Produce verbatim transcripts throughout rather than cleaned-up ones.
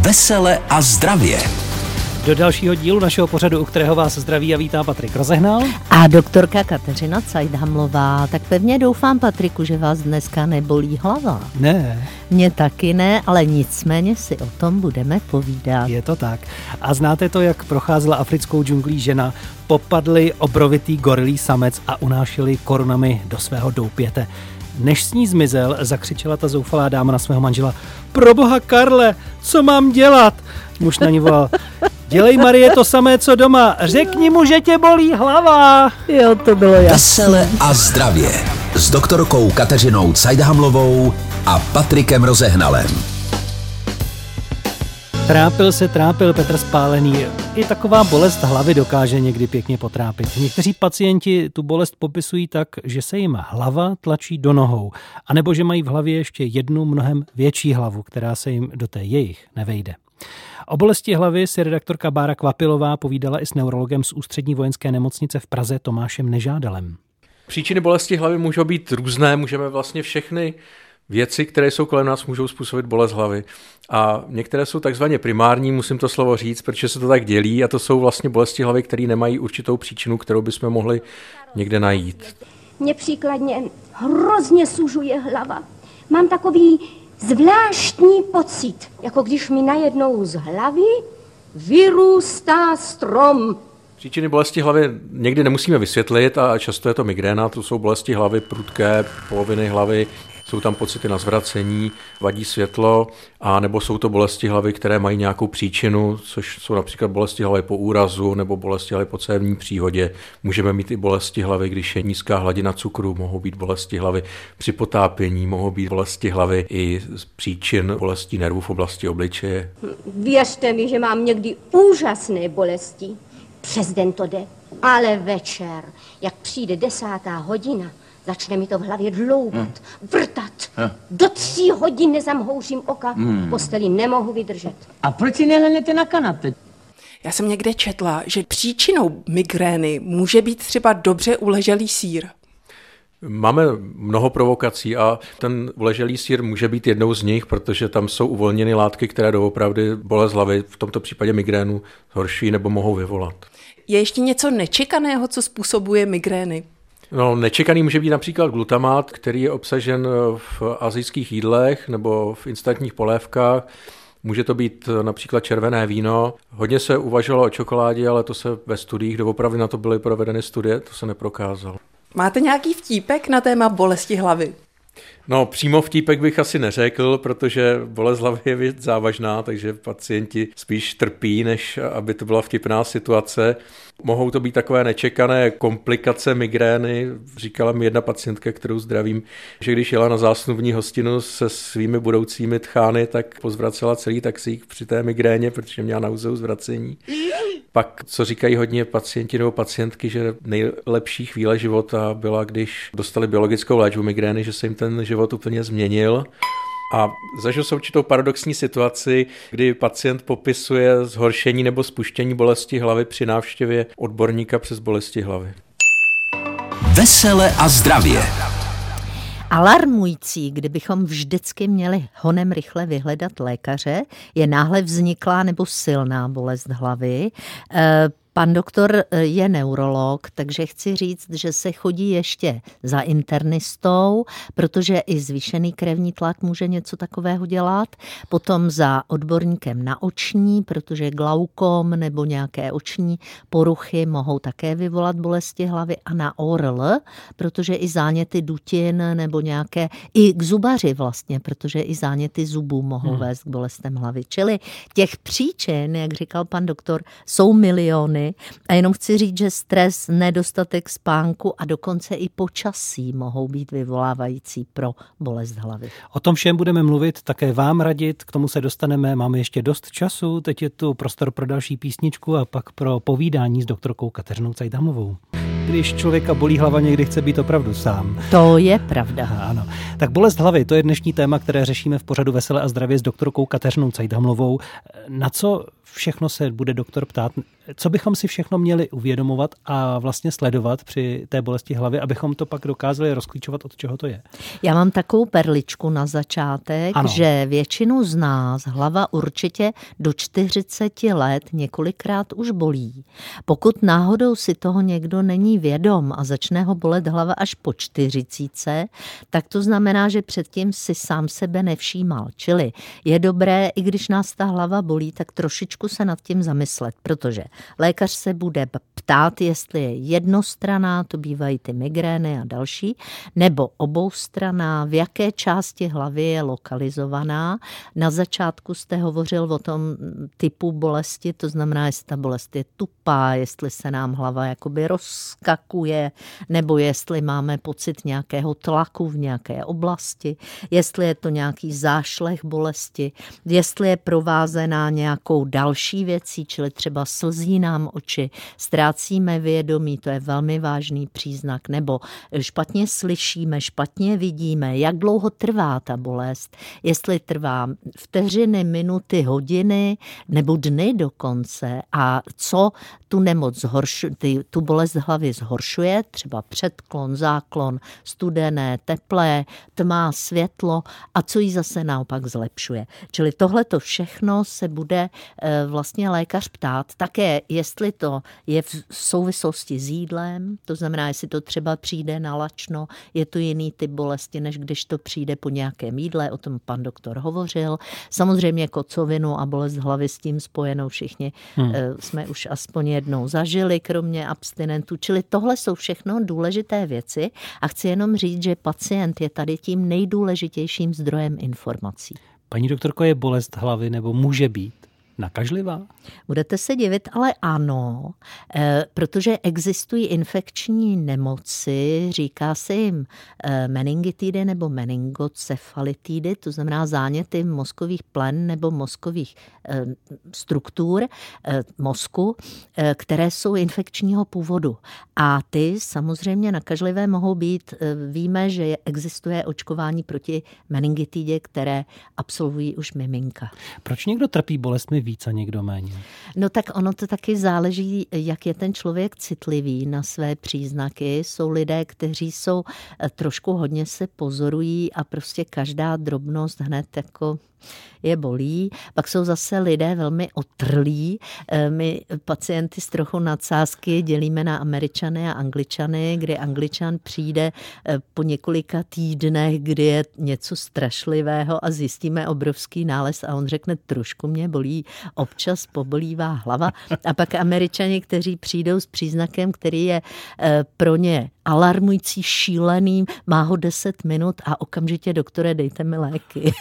vesele a zdravě. Do dalšího dílu našeho pořadu, u kterého vás zdraví a vítá Patrik Rozehnal a doktorka Kateřina Cajdhamlová. Tak pevně doufám, Patriku, že vás dneska nebolí hlava. Ne. Mně taky ne, ale nicméně si o tom budeme povídat. Je to tak. A znáte to, jak procházela africkou džunglí žena? Popadli obrovitý gorilí samec a unášeli korunami do svého doupěte. Než s ní zmizel, zakřičela ta zoufalá dáma na svého manžela: "Proboha Karle, co mám dělat?" Muž na ní volal: "Dělej, Marie, to samé, co doma. Řekni mu, že tě bolí hlava." Jo, to bylo jasné. Vesele a zdravě s doktorkou Kateřinou Cajdhamlovou a Patrikem Rozehnalem. Trápil se, trápil Petr Spálený. I taková bolest hlavy dokáže někdy pěkně potrápit. Někteří pacienti tu bolest popisují tak, že se jim hlava tlačí do nohou, anebo že mají v hlavě ještě jednu mnohem větší hlavu, která se jim do té jejich nevejde. O bolesti hlavy si redaktorka Bára Kvapilová povídala i s neurologem z Ústřední vojenské nemocnice v Praze Tomášem Nežádalem. Příčiny bolesti hlavy můžou být různé, můžeme vlastně všechny věci, které jsou kolem nás, můžou způsobit bolest hlavy. A některé jsou takzvaně primární, musím to slovo říct, protože se to tak dělí, a to jsou vlastně bolesti hlavy, které nemají určitou příčinu, kterou bychom mohli někde najít. Mně příkladně hrozně sužuje hlava. Mám takový zvláštní pocit, jako když mi najednou z hlavy vyrůstá strom. Příčiny bolesti hlavy někdy nemusíme vysvětlit a často je to migréna, to jsou bolesti hlavy prudké, poloviny hlavy, jsou tam pocity na zvracení, vadí světlo, a nebo jsou to bolesti hlavy, které mají nějakou příčinu, což jsou například bolesti hlavy po úrazu nebo bolesti hlavy po cévní příhodě. Můžeme mít i bolesti hlavy, když je nízká hladina cukru, mohou být bolesti hlavy při potápění, mohou být bolesti hlavy i z příčin bolesti nervů v oblasti obličeje. Věřte mi, že mám někdy úžasné bolesti. Přes den to jde, ale večer, jak přijde desátá hodina, začne mi to v hlavě dloubat, hmm. vrtat. Hmm. Do tří hodin nezamhouřím oka, hmm. v posteli nemohu vydržet. A proč si nehlednete na kanapě? Já jsem někde četla, že příčinou migrény může být třeba dobře uleželý sýr. Máme mnoho provokací a ten uleželý sýr může být jednou z nich, protože tam jsou uvolněny látky, které doopravdy bolest hlavy, v tomto případě migrénu, zhorší nebo mohou vyvolat. Je ještě něco nečekaného, co způsobuje migrény? No, nečekaný může být například glutamát, který je obsažen v asijských jídlech nebo v instantních polévkách. Může to být například červené víno. Hodně se uvažovalo o čokoládě, ale to se ve studiích, doopravdy na to byly provedeny studie, to se neprokázalo. Máte nějaký vtípek na téma bolesti hlavy? No, přímo vtípek bych asi neřekl, protože bolest hlavy je věc závažná, takže pacienti spíš trpí, než aby to byla vtipná situace. Mohou to být takové nečekané komplikace migrény. Říkala mi jedna pacientka, kterou zdravím, že když jela na zásnubní hostinu se svými budoucími tchány, tak pozvracela celý taxík při té migréně, protože měla nauzeu zvracení. Pak, co říkají hodně pacienti nebo pacientky, že nejlepší chvíle života byla, když dostali biologickou léčbu migrény, že se jim ten život úplně změnil. A zažil jsem určitou paradoxní situaci, kdy pacient popisuje zhoršení nebo spuštění bolesti hlavy při návštěvě odborníka přes bolesti hlavy. Vesele a zdravě. Alarmující, kdybychom vždycky měli honem rychle vyhledat lékaře, je náhle vzniklá nebo silná bolest hlavy. E- Pan doktor je neurolog, takže chci říct, že se chodí ještě za internistou, protože i zvýšený krevní tlak může něco takového dělat, potom za odborníkem na oční, protože glaukom nebo nějaké oční poruchy mohou také vyvolat bolesti hlavy, a na O R L, protože i záněty dutin nebo nějaké, i k zubaři vlastně, protože i záněty zubů mohou hmm. vést k bolestem hlavy. Čili těch příčin, jak říkal pan doktor, jsou miliony. A jenom chci říct, že stres, nedostatek spánku a dokonce i počasí mohou být vyvolávající pro bolest hlavy. O tom všem budeme mluvit, také vám radit, k tomu se dostaneme, máme ještě dost času, teď je tu prostor pro další písničku a pak pro povídání s doktorkou Kateřinou Cajdhamlovou. Když člověka bolí hlava, někdy chce být opravdu sám. To je pravda. Ano. Tak bolest hlavy, to je dnešní téma, které řešíme v pořadu Vesele a zdravě s doktorkou Kateřinou Cajdhamlovou. Na co všechno se bude doktor ptát? co bychom si všechno měli uvědomovat a vlastně sledovat při té bolesti hlavy, abychom to pak dokázali rozklíčovat, od čeho to je? Já mám takovou perličku na začátek, ano. že většinu z nás hlava určitě do čtyřiceti let několikrát už bolí. Pokud náhodou si toho někdo není vědom a začne ho bolet hlava až po čtyřicítce, tak to znamená, že předtím si sám sebe nevšímal. Čili je dobré, i když nás ta hlava bolí, tak trošičku se nad tím zamyslet, protože lékař se bude ptát, jestli je jednostranná, to bývají ty migrény a další, nebo oboustranná, v jaké části hlavy je lokalizovaná. Na začátku jste hovořil o tom typu bolesti, to znamená, jestli ta bolest je tupá, jestli se nám hlava jakoby rozskakuje, nebo jestli máme pocit nějakého tlaku v nějaké oblasti, jestli je to nějaký zášleh bolesti, jestli je provázená nějakou další věcí, čili třeba slzí nám oči, ztrácíme vědomí, to je velmi vážný příznak, nebo špatně slyšíme, špatně vidíme, jak dlouho trvá ta bolest, jestli trvá vteřiny, minuty, hodiny nebo dny dokonce a co tu nemoc zhoršuje, tu bolest hlavy zhoršuje, třeba předklon, záklon, studené, teplé, tmá, světlo a co ji zase naopak zlepšuje. Čili tohle to všechno se bude vlastně lékař ptát také, jestli to je v souvislosti s jídlem, to znamená, jestli to třeba přijde na lačno, je to jiný typ bolesti, než když to přijde po nějakém jídle, o tom pan doktor hovořil. Samozřejmě kocovinu a bolest hlavy s tím spojenou všichni hmm. jsme už aspoň jednou zažili, kromě abstinentů. Čili tohle jsou všechno důležité věci a chci jenom říct, že pacient je tady tím nejdůležitějším zdrojem informací. Paní doktorko, je bolest hlavy nebo může být nakažlivá? Budete se divit, ale ano, protože existují infekční nemoci, říká se jim meningitidy nebo meningocefalitidy, to znamená záněty mozkových plen nebo mozkových struktur mozku, které jsou infekčního původu. A ty samozřejmě nakažlivé mohou být. Víme, že existuje očkování proti meningitidě, které absolvují už miminka. Proč někdo trpí bolestmi víc a někdo méně? No tak ono to taky záleží, jak je ten člověk citlivý na své příznaky. Jsou lidé, kteří jsou trošku hodně se pozorují a prostě každá drobnost hned jako je bolí. Pak jsou zase lidé velmi otrlí. My pacienty s trochu nadsázky dělíme na Američany a Angličany, kdy Angličan přijde po několika týdnech, kdy je něco strašlivého a zjistíme obrovský nález a on řekne, trošku mě bolí, občas pobolívá hlava. A pak Američani, kteří přijdou s příznakem, který je pro ně alarmující, šíleným, má ho deset minut a okamžitě, doktore, dejte mi léky.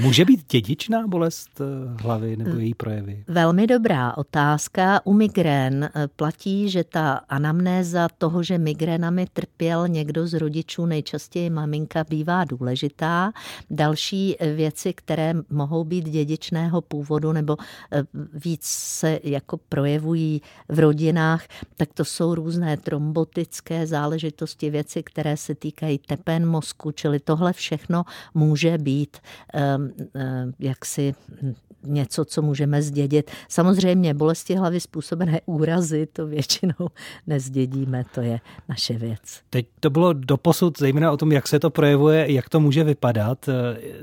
Může být dědičná bolest hlavy nebo její projevy? Velmi dobrá otázka. U migrén platí, že ta anamnéza toho, že migrénami trpěl někdo z rodičů, nejčastěji maminka, bývá důležitá. Další věci, které mohou být dědičného původu nebo víc se jako projevují v rodinách, tak to jsou různé trombotické záležitosti, věci, které se týkají tepen mozku, čili tohle všechno může být um, um, jaksi něco, co můžeme zdědit. Samozřejmě bolesti hlavy způsobené úrazy, to většinou nezdědíme, to je naše věc. Teď to bylo doposud zejména o tom, jak se to projevuje, jak to může vypadat.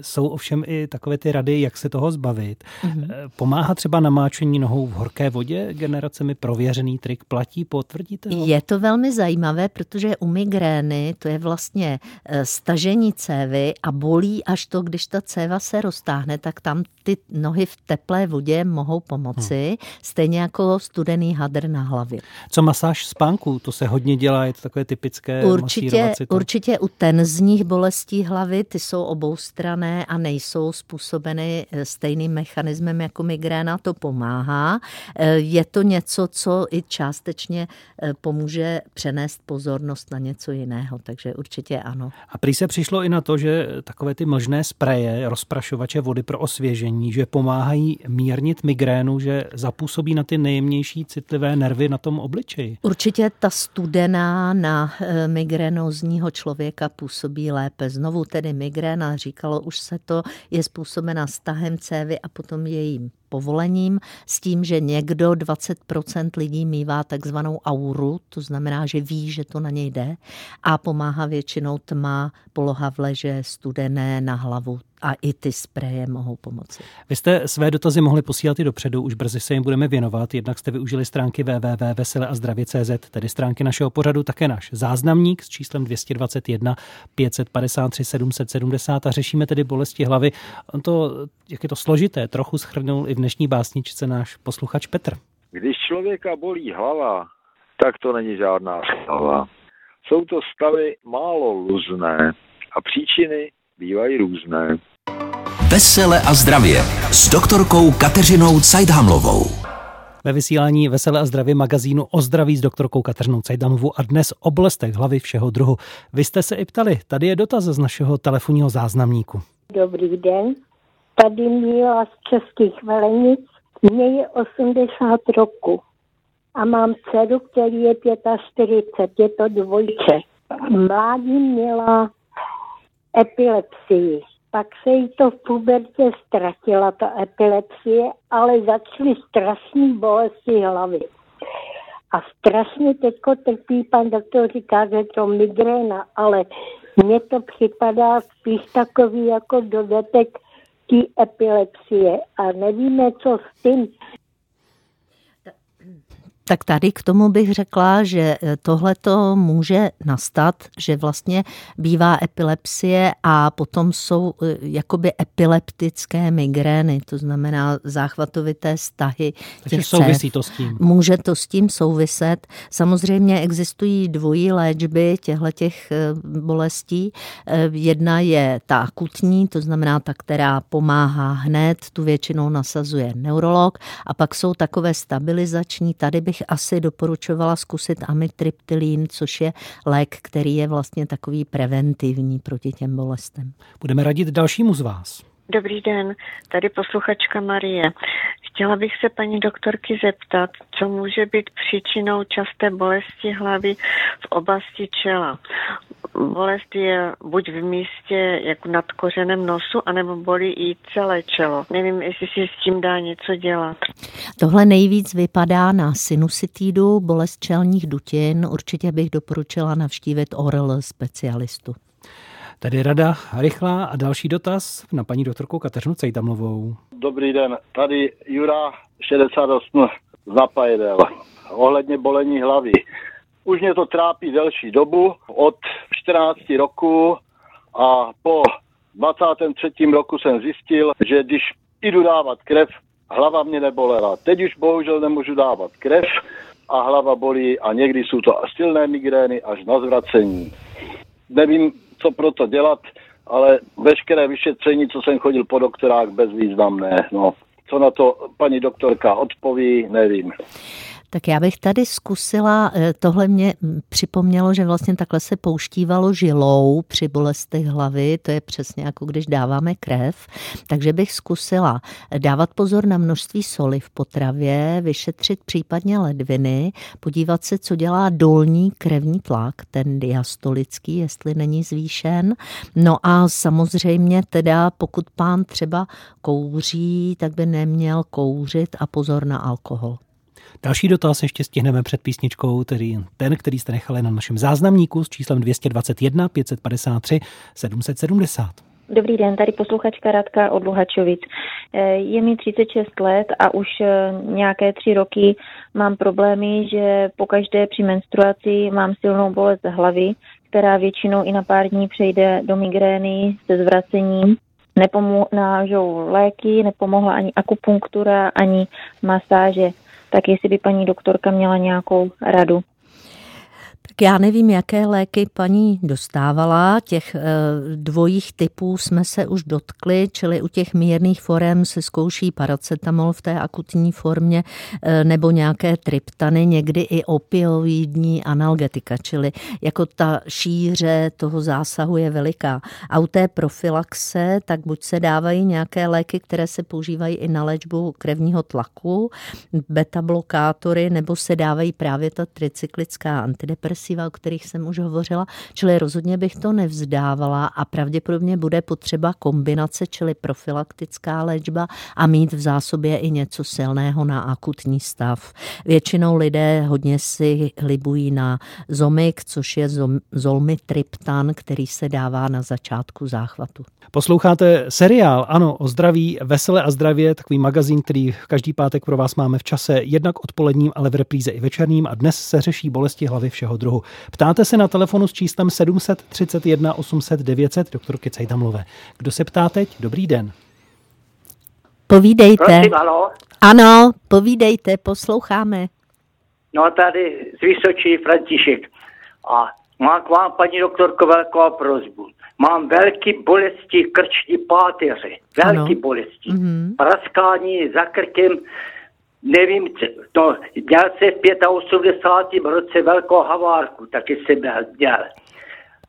Jsou ovšem i takové ty rady, jak se toho zbavit. Mm-hmm. Pomáhá třeba namáčení nohou v horké vodě? Generacemi prověřený trik platí, potvrdíte ho? Je to velmi zajímavé, protože u migrény to je vlastně stažení cévy a bolí až to, když ta céva se roztáhne, tak tam ty nohy v teplé vodě mohou pomoci, hmm. stejně jako studený hadr na hlavě. Co masáž spánku? To se hodně dělá, je to takové typické masírovací. Určitě u tenzních bolestí hlavy, ty jsou oboustranné a nejsou způsobeny stejným mechanismem jako migréna, to pomáhá. Je to něco, co i částečně pomůže přenést pozornost na něco jiného, takže určitě ano. A prý se přišlo i na to, že takové ty možné spreje, rozprašovače vody pro osvěžení, že pomáhají mírnit migrénu, že zapůsobí na ty nejjemnější citlivé nervy na tom obličeji. Určitě ta studená na migrénózního člověka působí lépe. Znovu tedy migréna, říkalo už se to, je způsobena stahem cévy a potom jejím povolením, s tím, že někdo dvacet procent lidí mívá takzvanou auru, to znamená, že ví, že to na něj jde, a pomáhá většinou tma, poloha v leže, studené na hlavu. A i ty spreje mohou pomoci. Vy jste své dotazy mohli posílat i dopředu, už brzy se jim budeme věnovat. Jednak jste využili stránky w w w tečka vesele a zdravě tečka c z, tedy stránky našeho pořadu, také náš záznamník s číslem dvě stě dvacet jedna, pět set padesát tři, sedm set sedmdesát a řešíme tedy bolesti hlavy. On to, jak je to složité, trochu shrnul i v dnešní básničce náš posluchač Petr. Když člověka bolí hlava, tak to není žádná hlava. Jsou to stavy málo luzné a příčiny bývají různé. Vesele a zdravě s doktorkou Kateřinou Cajdhamlovou. Ve vysílání Vesele a zdravě magazínu o zdraví s doktorkou Kateřinou Cajdhamlovou a dnes o bolestech hlavy všeho druhu. Vy jste se i ptali, tady je dotaz z našeho telefonního záznamníku. Dobrý den, tady Míla z Českých Velenic. Mně je osmdesát roku a mám dceru, který je čtyřicet pět, je to dvojče. Mládí měla epilepsii. Pak se jí to v pubertě ztratila, ta epilepsie, ale začaly strašné bolesti hlavy. A strašně teďko trpí, pan doktor říká, že je to migréna, ale mně to připadá spíš takový jako dodatek té epilepsie a nevíme, co s tím. Tak tady k tomu bych řekla, že tohleto může nastat, že vlastně bývá epilepsie a potom jsou jakoby epileptické migrény, to znamená záchvatovité stahy. Takže souvisí to s tím. Může to s tím souviset. Samozřejmě existují dvojí léčby těchhletěch bolestí. Jedna je ta akutní, to znamená ta, která pomáhá hned, tu většinou nasazuje neurolog, a pak jsou takové stabilizační, tady bych asi doporučovala zkusit amitriptylín, což je lék, který je vlastně takový preventivní proti těm bolestem. Budeme radit dalšímu z vás. Dobrý den, tady posluchačka Marie. Chtěla bych se paní doktorky zeptat, co může být příčinou časté bolesti hlavy v oblasti čela. Bolest je buď v místě jako nad kořenem nosu, anebo bolí i celé čelo. Nevím, jestli si s tím dá něco dělat. Tohle nejvíc vypadá na sinusitídu, bolest čelních dutin. Určitě bych doporučila navštívit O R L specialistu. Tady rada rychlá a další dotaz na paní doktorku Kateřinu Cajdhamlovou. Dobrý den, tady Jura šedesát osm z Napajedel. Ohledně bolení hlavy. Už mě to trápí delší dobu, od čtrnácti roku, a po dvacátém třetím roku jsem zjistil, že když jdu dávat krev, hlava mě nebolela. Teď už bohužel nemůžu dávat krev a hlava bolí a někdy jsou to silné migrény až na zvracení. Nevím, co pro to dělat, ale veškeré vyšetření, co jsem chodil po doktorách, bezvýznamné. No, co na to paní doktorka odpoví, nevím. Tak já bych tady zkusila, tohle mě připomnělo, že vlastně takhle se pouštívalo žilou při bolestech hlavy, to je přesně jako když dáváme krev, takže bych zkusila dávat pozor na množství soli v potravě, vyšetřit případně ledviny, podívat se, co dělá dolní krevní tlak, ten diastolický, jestli není zvýšen. No a samozřejmě teda, pokud pán třeba kouří, tak by neměl kouřit a pozor na alkohol. Další dotaz ještě stihneme před písničkou, tedy ten, který jste nechali na našem záznamníku s číslem dvě stě dvacet jedna, pět set padesát tři, sedm set sedmdesát. Dobrý den, tady posluchačka Radka od Luhačovic. Je mi třicet šest let a už nějaké tři roky mám problémy, že po každé při menstruaci mám silnou bolest hlavy, která většinou i na pár dní přejde do migrény se zvracením. Nepomáhají léky, nepomohla ani akupunktura, ani masáže. Tak jestli by paní doktorka měla nějakou radu. Tak já nevím, jaké léky paní dostávala. Těch dvojích typů jsme se už dotkli, čili u těch mírných forem se zkouší paracetamol v té akutní formě nebo nějaké triptany, někdy i opioidní analgetika, čili jako ta šíře toho zásahu je veliká. A u té profilaxe tak buď se dávají nějaké léky, které se používají i na léčbu krevního tlaku, beta blokátory, nebo se dávají právě ta tricyklická antidepresiva, masiva, o kterých jsem už hovořila, čili rozhodně bych to nevzdávala a pravděpodobně bude potřeba kombinace, čili profilaktická léčba a mít v zásobě i něco silného na akutní stav. Většinou lidé hodně si libují na Zomig, což je zolmitryptan, který se dává na začátku záchvatu. Posloucháte seriál Ano o zdraví, Vesele a zdravě, takový magazín, který každý pátek pro vás máme v Čase, jednak odpoledním, ale v repríze i večerním, a dnes se řeší bolesti hlavy všeho druhu. Ptáte se na telefonu s číslem sedm tři jedna osm nula nula devět nula nula doktorky Cejtamlové. Kdo se ptá teď? Dobrý den. Povídejte. Prosím, ano. Ano, povídejte, posloucháme. No tady z Vysočí František. A mám k vám, paní doktorko, velkou prosbu. Mám velké bolesti krční páteře. Velké bolesti. Mm-hmm. Praskání za krkem. Nevím, no, měl jsem v osmdesátém pátém roce velkou havárku, taky jsem měl.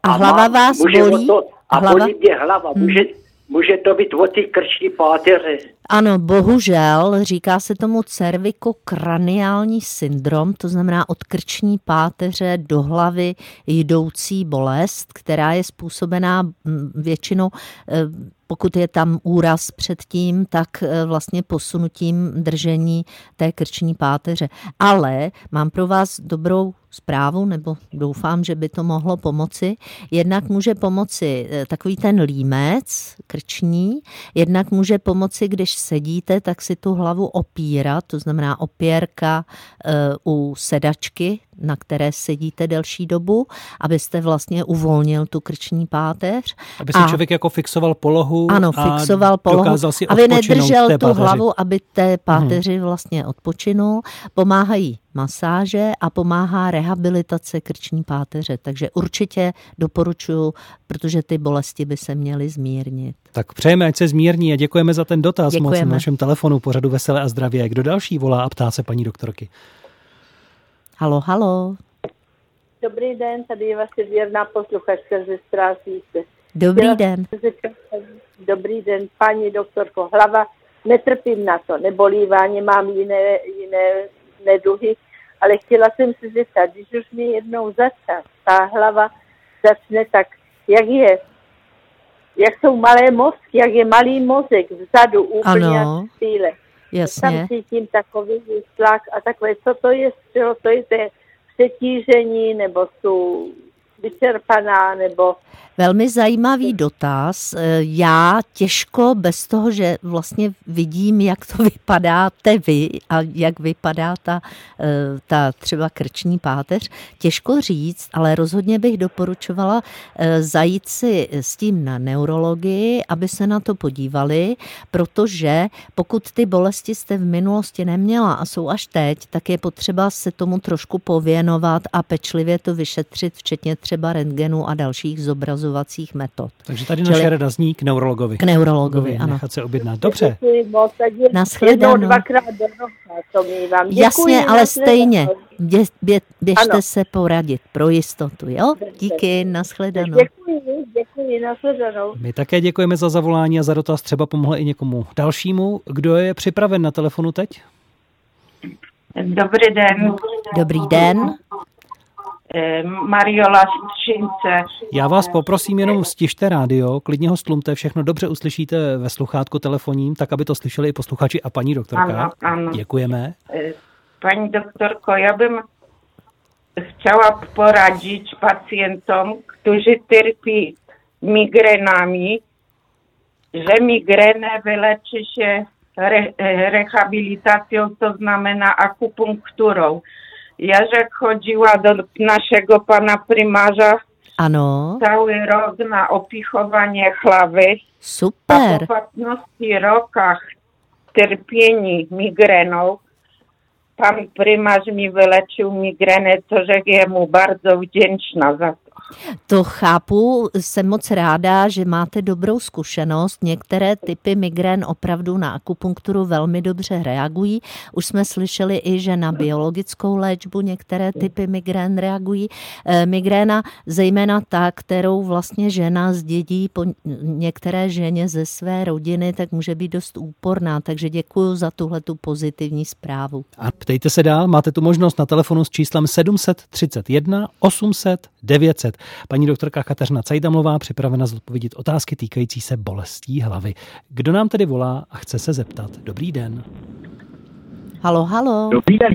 A, a hlava vás bolí? To, a hlava? bolí mě hlava. Hmm. Může, může to být o té krční páteře? Ano, bohužel, říká se tomu cervikokraniální syndrom, to znamená od krční páteře do hlavy jdoucí bolest, která je způsobená většinou, pokud je tam úraz předtím, tak vlastně posunutím držení té krční páteře. Ale mám pro vás dobrou zprávu, nebo doufám, že by to mohlo pomoci. Jednak může pomoci takový ten límec krční, jednak může pomoci, když sedíte, tak si tu hlavu opírat, to znamená opěrka u sedačky, na které sedíte delší dobu, abyste vlastně uvolnil tu krční páteř. Aby si a, člověk jako fixoval polohu, ano, a fixoval polohu, dokázal si odpočinout, aby nedržel tu hlavu, aby té páteři vlastně odpočinul. Pomáhají masáže a pomáhá rehabilitace krční páteře. Takže určitě doporučuji, protože ty bolesti by se měly zmírnit. Tak přejeme, ať se zmírní, a děkujeme za ten dotaz. Děkujeme. Moc na našem telefonu pořadu Veselé a zdravě. Kdo další volá a ptá se paní doktorky? Halo, halo. Dobrý den, tady je vaše věrná posluchačka ze Strážnice. Dobrý Děla, den. Dobrý den, paní doktorko. Hlava, netrpím na to, nebolívá, nemám jiné, jiné neduhy, ale chtěla jsem se zeptat, když už mi jednou začas, ta hlava začne tak, jak je, jak jsou malé mozky, jak je malý mozek vzadu, úplně ano. Jak síle. Jasně. Tam cítím takový tlak a takové, co to je, z čeho to je, to je přetížení, nebo jsou vyčerpaná, nebo... Velmi zajímavý dotaz. Já těžko bez toho, že vlastně vidím, jak to vypadáte vy a jak vypadá ta, ta třeba krční páteř, těžko říct, ale rozhodně bych doporučovala zajít si s tím na neurologii, aby se na to podívali, protože pokud ty bolesti jste v minulosti neměla a jsou až teď, tak je potřeba se tomu trošku pověnovat a pečlivě to vyšetřit, včetně třeba rentgenu a dalších zobrazů metod. Takže tady Čili... naše rada zní k neurologovi. K neurologovi, nechat ano. Nechat se objednat. Dobře. Nashledanou. Dvakrát do roka, to mývám. Jasně, ale stejně. Bě, bě, běžte ano. se poradit pro jistotu, jo? Díky, nashledanou. Děkuji, děkuji, nashledanou. My také děkujeme za zavolání a za dotaz. Třeba pomohl i někomu dalšímu. Kdo je připraven na telefonu teď? Dobrý den. Dobrý den. Mariola Střince. Já vás poprosím, jenom stište rádio, klidně ho stlumte, všechno dobře uslyšíte ve sluchátku telefonním, tak aby to slyšeli i posluchači a paní doktorka. Ano, ano. Děkujeme. Paní doktorko, já bych chtěla poradit pacientům, kteří trpí migrénami, že migrény vyléčí se re- rehabilitací, to znamená akupunkturou. Ja, jak chodziła do naszego pana prymarza ano. cały rok na opichowanie chlawy. Super. A po patnácti rokach cierpieni migreną, pan prymarz mi wyleczył migrenę, to że jemu bardzo wdzięczna za to. To chápu, jsem moc ráda, že máte dobrou zkušenost. Některé typy migrén opravdu na akupunkturu velmi dobře reagují. Už jsme slyšeli i, že na biologickou léčbu některé typy migrén reagují. Migréna zejména ta, kterou vlastně žena zdědí po některé ženě ze své rodiny, tak může být dost úporná. Takže děkuji za tuhletu pozitivní zprávu. A ptejte se dál, máte tu možnost na telefonu s číslem sedm set třicet jedna osm set devět set. Paní doktorka Kateřina Cajdamová připravena zodpovědět otázky týkající se bolestí hlavy. Kdo nám tedy volá a chce se zeptat? Dobrý den. Halo, halo. Dobrý den.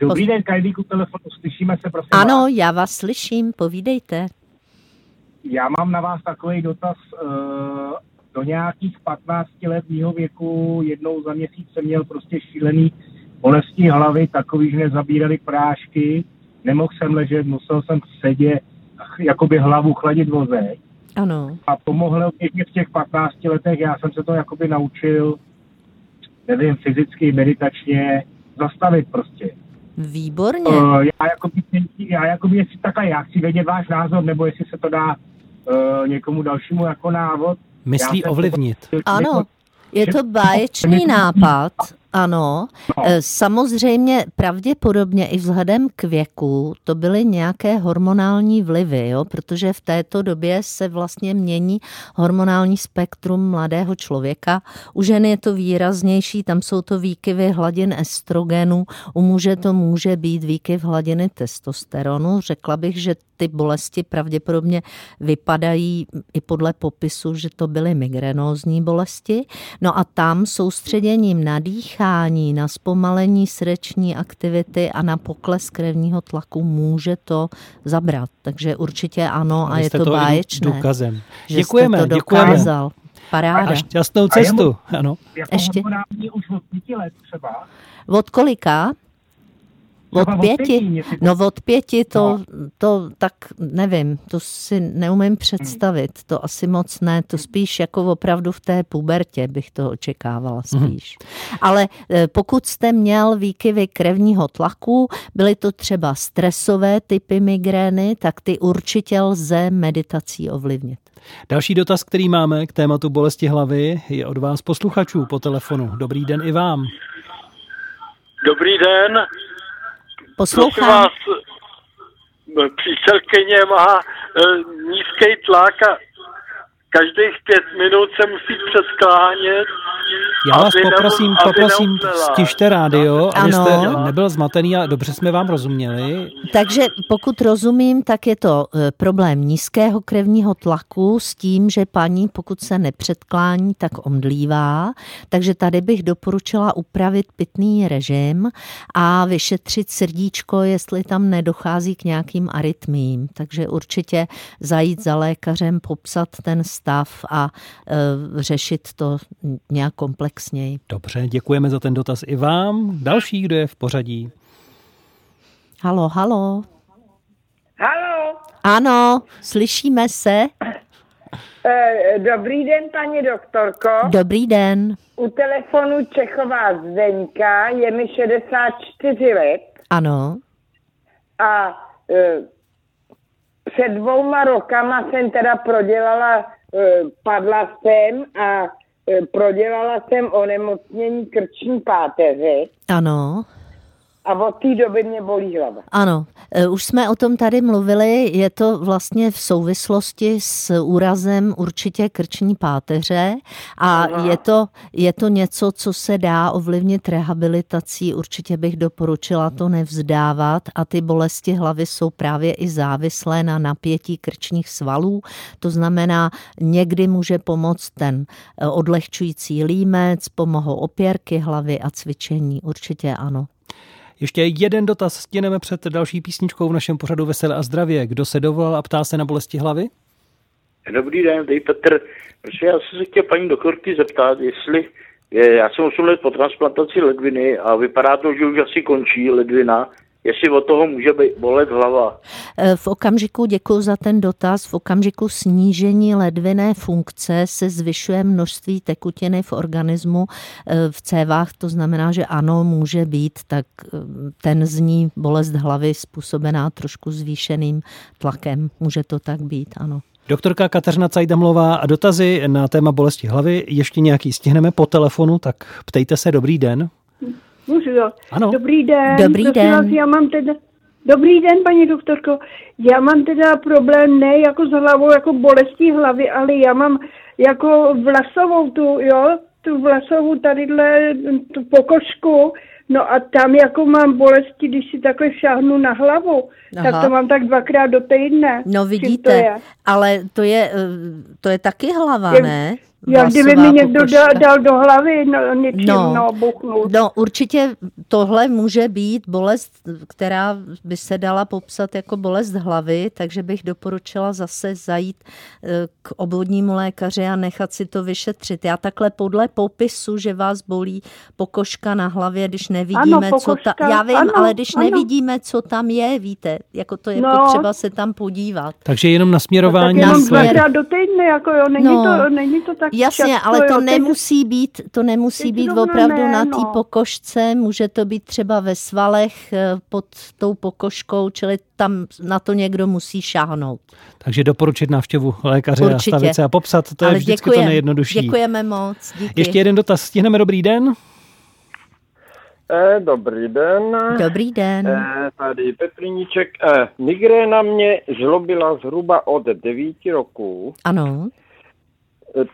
Dobrý den, Kajdýku, telefonu, slyšíme se, prosím. Ano, vás. Já vás slyším, povídejte. Já mám na vás takový dotaz. Do nějakých patnácti let mýho věku jednou za měsíc jsem měl prostě šílený bolestí hlavy, takový, že mě zabíraly prášky, nemohl jsem ležet, musel jsem sedět, jakoby hlavu chladit voze. Ano. A pomohlo mě v těch patnácti letech, já jsem se to jakoby naučil, nevím, fyzicky, meditačně, zastavit prostě. Výborně. Uh, já jakoby, já jakoby, jestli takhle, já chci vědět váš názor, nebo jestli se to dá uh, někomu dalšímu jako návod. Myslí ovlivnit. To, ano, je to báječný nápad. Ano, samozřejmě pravděpodobně i vzhledem k věku to byly nějaké hormonální vlivy, jo? Protože v této době se vlastně mění hormonální spektrum mladého člověka. U žen je to výraznější, tam jsou to výkyvy hladin estrogenu, u muže to může být výkyv hladiny testosteronu. Řekla bych, že ty bolesti pravděpodobně vypadají i podle popisu, že to byly migrénózní bolesti. No a tam soustředěním na dýchání, na zpomalení srdeční aktivity a na pokles krevního tlaku může to zabrat. Takže určitě ano a je to, to báječné. Důkazem. Že děkujeme, jste to dokázal. Děkujeme. Paráda. A šťastnou cestu. A ano. Jako ještě. Hormonální už od pěti let třeba. Od kolika? Od pěti? No od pěti to, to tak nevím, to si neumím představit, to asi moc ne, to spíš jako opravdu v té pubertě bych to očekávala spíš. Ale pokud jste měl výkyvy krevního tlaku, byly to třeba stresové typy migrény, tak ty určitě lze meditací ovlivnit. Další dotaz, který máme k tématu bolesti hlavy, je od vás posluchačů po telefonu. Dobrý den i vám. Dobrý den. Poslouchám. Vás, přítelkyně má e, nízký tlak a každých pět minut se musí přesklánět. Já vás poprosím, nemoc, poprosím, stište rádio, abyste nebyl zmatený a dobře jsme vám rozuměli. Takže pokud rozumím, tak je to problém nízkého krevního tlaku s tím, že paní, pokud se nepředklání, tak omdlívá. Takže tady bych doporučila upravit pitný režim a vyšetřit srdíčko, jestli tam nedochází k nějakým arytmím. Takže určitě zajít za lékařem, popsat ten stav a e, řešit to nějak komplexněji. Dobře, děkujeme za ten dotaz i vám. Další, kdo je v pořadí? Halo, halo. Halo. Ano, slyšíme se. E, dobrý den, paní doktorko. Dobrý den. U telefonu Čechová Zdenka, je mi šedesát čtyři let. Ano. A e, před dvouma rokama jsem teda prodělala, padla jsem a prodělala jsem onemocnění krční páteře. Ano. A od té doby mě bolí hlava. Ano, už jsme o tom tady mluvili, je to vlastně v souvislosti s úrazem určitě krční páteře a je to, je to něco, co se dá ovlivnit rehabilitací, určitě bych doporučila to nevzdávat a ty bolesti hlavy jsou právě i závislé na napětí krčních svalů, to znamená někdy může pomoct ten odlehčující límec, pomohou opěrky hlavy a cvičení, určitě ano. Ještě jeden dotaz stěneme před další písničkou v našem pořadu Veselé a zdravě. Kdo se dovolal a ptá se na bolesti hlavy? Dobrý den, tady Petr. Protože já jsem se chtěl paní doktorky zeptat, jestli... Já jsem osm let po transplantaci ledviny a vypadá to, že už asi končí ledvina. jestli od toho může bolet hlava. V okamžiku, děkuji za ten dotaz, v okamžiku snížení ledvinné funkce se zvyšuje množství tekutiny v organismu v cévách, to znamená, že ano, může být, tak ten zní bolest hlavy způsobená trošku zvýšeným tlakem. Může to tak být, ano. Doktorka Kateřina Cajdamlová a dotazy na téma bolesti hlavy, ještě nějaký stihneme po telefonu, tak ptejte se, dobrý den. Můžu, jo. Ano. Dobrý den. Dobrý den. Vás, já mám teda... Dobrý den, paní doktorko. Já mám teda problém ne jako s hlavou, jako bolestí hlavy, ale já mám jako vlasovou tu, jo, tu vlasovou tadyhle, tu pokožku, no a tam jako mám bolesti, když si takhle šáhnu na hlavu. Aha. Tak to mám tak dvakrát do týdne. No vidíte, to je. ale to je, to je taky hlava, je... ne? Já kdyby mi někdo dal, dal do hlavy no, něčím, no, no bouchnout. No určitě tohle může být bolest, která by se dala popsat jako bolest hlavy, takže bych doporučila zase zajít k obvodnímu lékaři a nechat si to vyšetřit. Já takhle podle popisu, že vás bolí pokožka na hlavě, když nevidíme, ano, co tam... Já vím, ano, ale když ano. nevidíme, co tam je, víte, jako to je no. potřeba se tam podívat. Takže jenom nasměrování. No, tak jenom dvakrát do týdne, jako jo, není, no. to, není to tak. Jasně, často, ale to jo, nemusí být, to nemusí být opravdu ne, na té pokožce, může to být třeba ve svalech pod tou pokožkou, čili tam na to někdo musí šáhnout. Takže doporučit návštěvu lékaře a stavit se a popsat, to ale je vždycky děkujem, to nejjednodušší. Děkujeme moc, díky. Ještě jeden dotaz, stihneme, dobrý den. Eh, dobrý den. Dobrý den. Eh, tady Petriníček. Eh, migréna mě žlobila zhruba od devíti roků. Ano.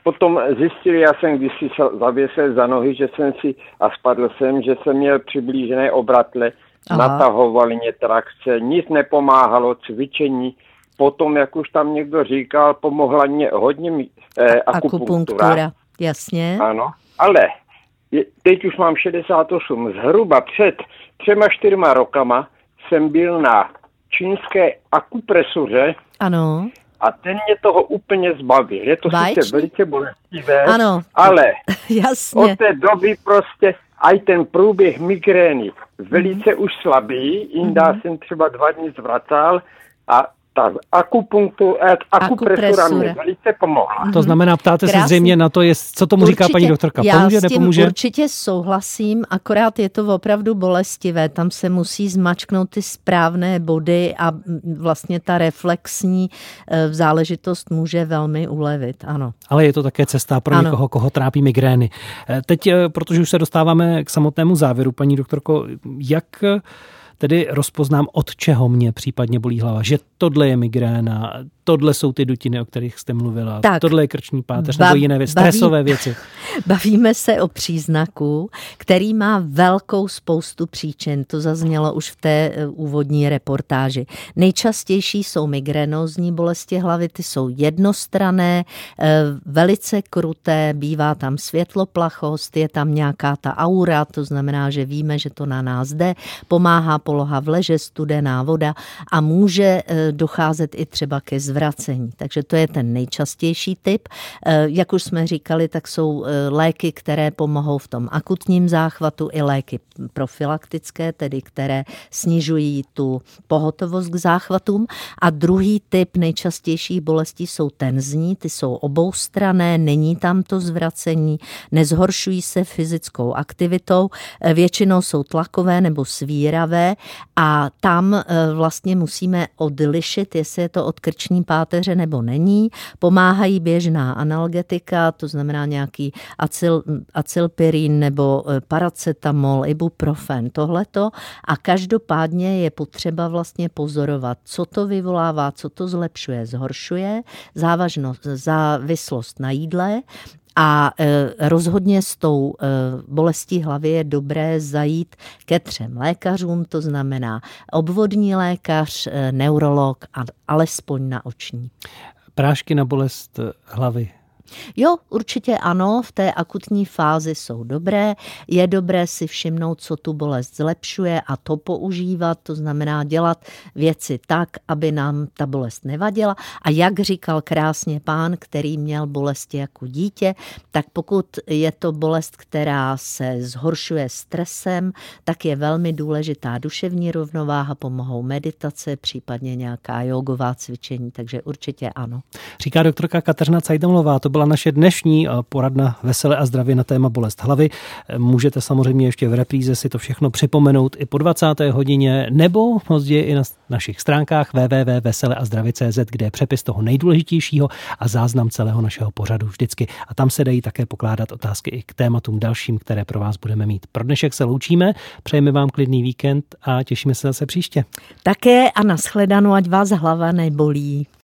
Potom zjistili, já jsem když si zavěsil za nohy, že jsem si, a spadl jsem, že jsem měl přiblížené obratle, Aha. natahovali mě trakce, nic nepomáhalo, cvičení. Potom, jak už tam někdo říkal, pomohla mě hodně eh, akupunktura. Akupunktura, jasně. Ano, ale teď už mám šedesát osm. Zhruba před třema čtyřma rokama jsem byl na čínské akupresuře. Ano. A ten mě toho úplně zbavil. Je to Báječný. Sice velice bolestivé, ano, ale jasně. Od té doby prostě aj ten průběh migrény velice mm. už slabý, jindy mm. jsem třeba dva dny zvracal a ta akupunktura, akupresura mě velice pomohla. To znamená, ptáte Krásný. se zřejmě na to, jest, co tomu určitě, říká paní doktorka. Pomůže, nepomůže? Já s tím určitě souhlasím, akorát je to opravdu bolestivé. Tam se musí zmačknout ty správné body a vlastně ta reflexní záležitost může velmi ulevit, ano. Ale je to také cesta pro ano. někoho, koho trápí migrény. Teď, protože už se dostáváme k samotnému závěru, paní doktorko, jak... Tedy rozpoznám, od čeho mě případně bolí hlava, že tohle je migréna, tohle jsou ty dutiny, o kterých jste mluvila, tak, tohle je krční páteř ba- nebo jiné věci, baví- stresové věci. Bavíme se o příznaku, který má velkou spoustu příčin, to zaznělo už v té úvodní reportáži. Nejčastější jsou migrénózní bolesti hlavy, ty jsou jednostranné, velice kruté, bývá tam světloplachost, je tam nějaká ta aura, to znamená, že víme, že to na nás jde, pomáhá poloha v leže, studená voda a může docházet i třeba ke zvracení. Takže to je ten nejčastější typ. Jak už jsme říkali, tak jsou léky, které pomohou v tom akutním záchvatu i léky profilaktické, tedy které snižují tu pohotovost k záchvatům. A druhý typ nejčastějších bolestí jsou tenzní, ty jsou oboustranné, není tam to zvracení, nezhoršují se fyzickou aktivitou, většinou jsou tlakové nebo svíravé, a tam vlastně musíme odlišit, jestli je to od krční páteře nebo není. Pomáhají běžná analgetika, to znamená nějaký acil, acilpirin nebo paracetamol, ibuprofen, tohleto. A každopádně je potřeba vlastně pozorovat, co to vyvolává, co to zlepšuje, zhoršuje, závažnost, závislost na jídle. A rozhodně s tou bolestí hlavy je dobré zajít ke třem lékařům, to znamená obvodní lékař, neurolog a alespoň naoční. Prášky na bolest hlavy. Jo, určitě ano, v té akutní fázi jsou dobré. Je dobré si všimnout, co tu bolest zlepšuje a to používat, to znamená dělat věci tak, aby nám ta bolest nevadila. A jak říkal krásně pán, který měl bolesti jako dítě, tak pokud je to bolest, která se zhoršuje stresem, tak je velmi důležitá duševní rovnováha, pomohou meditace, případně nějaká jógová cvičení, takže určitě ano. Říká doktorka Kateřina Cajthamlová, to byla naše dnešní poradna Veselé a zdravě na téma bolest hlavy. Můžete samozřejmě ještě v repríze si to všechno připomenout i po dvacáté hodině nebo později i na našich stránkách w w w tečka vesele a zdraví tečka c z, kde je přepis toho nejdůležitějšího a záznam celého našeho pořadu vždycky. A tam se dají také pokládat otázky i k tématům dalším, které pro vás budeme mít. Pro dnešek se loučíme, přejeme vám klidný víkend a těšíme se zase příště. Také a nashledanou, ať vás hlava nebolí.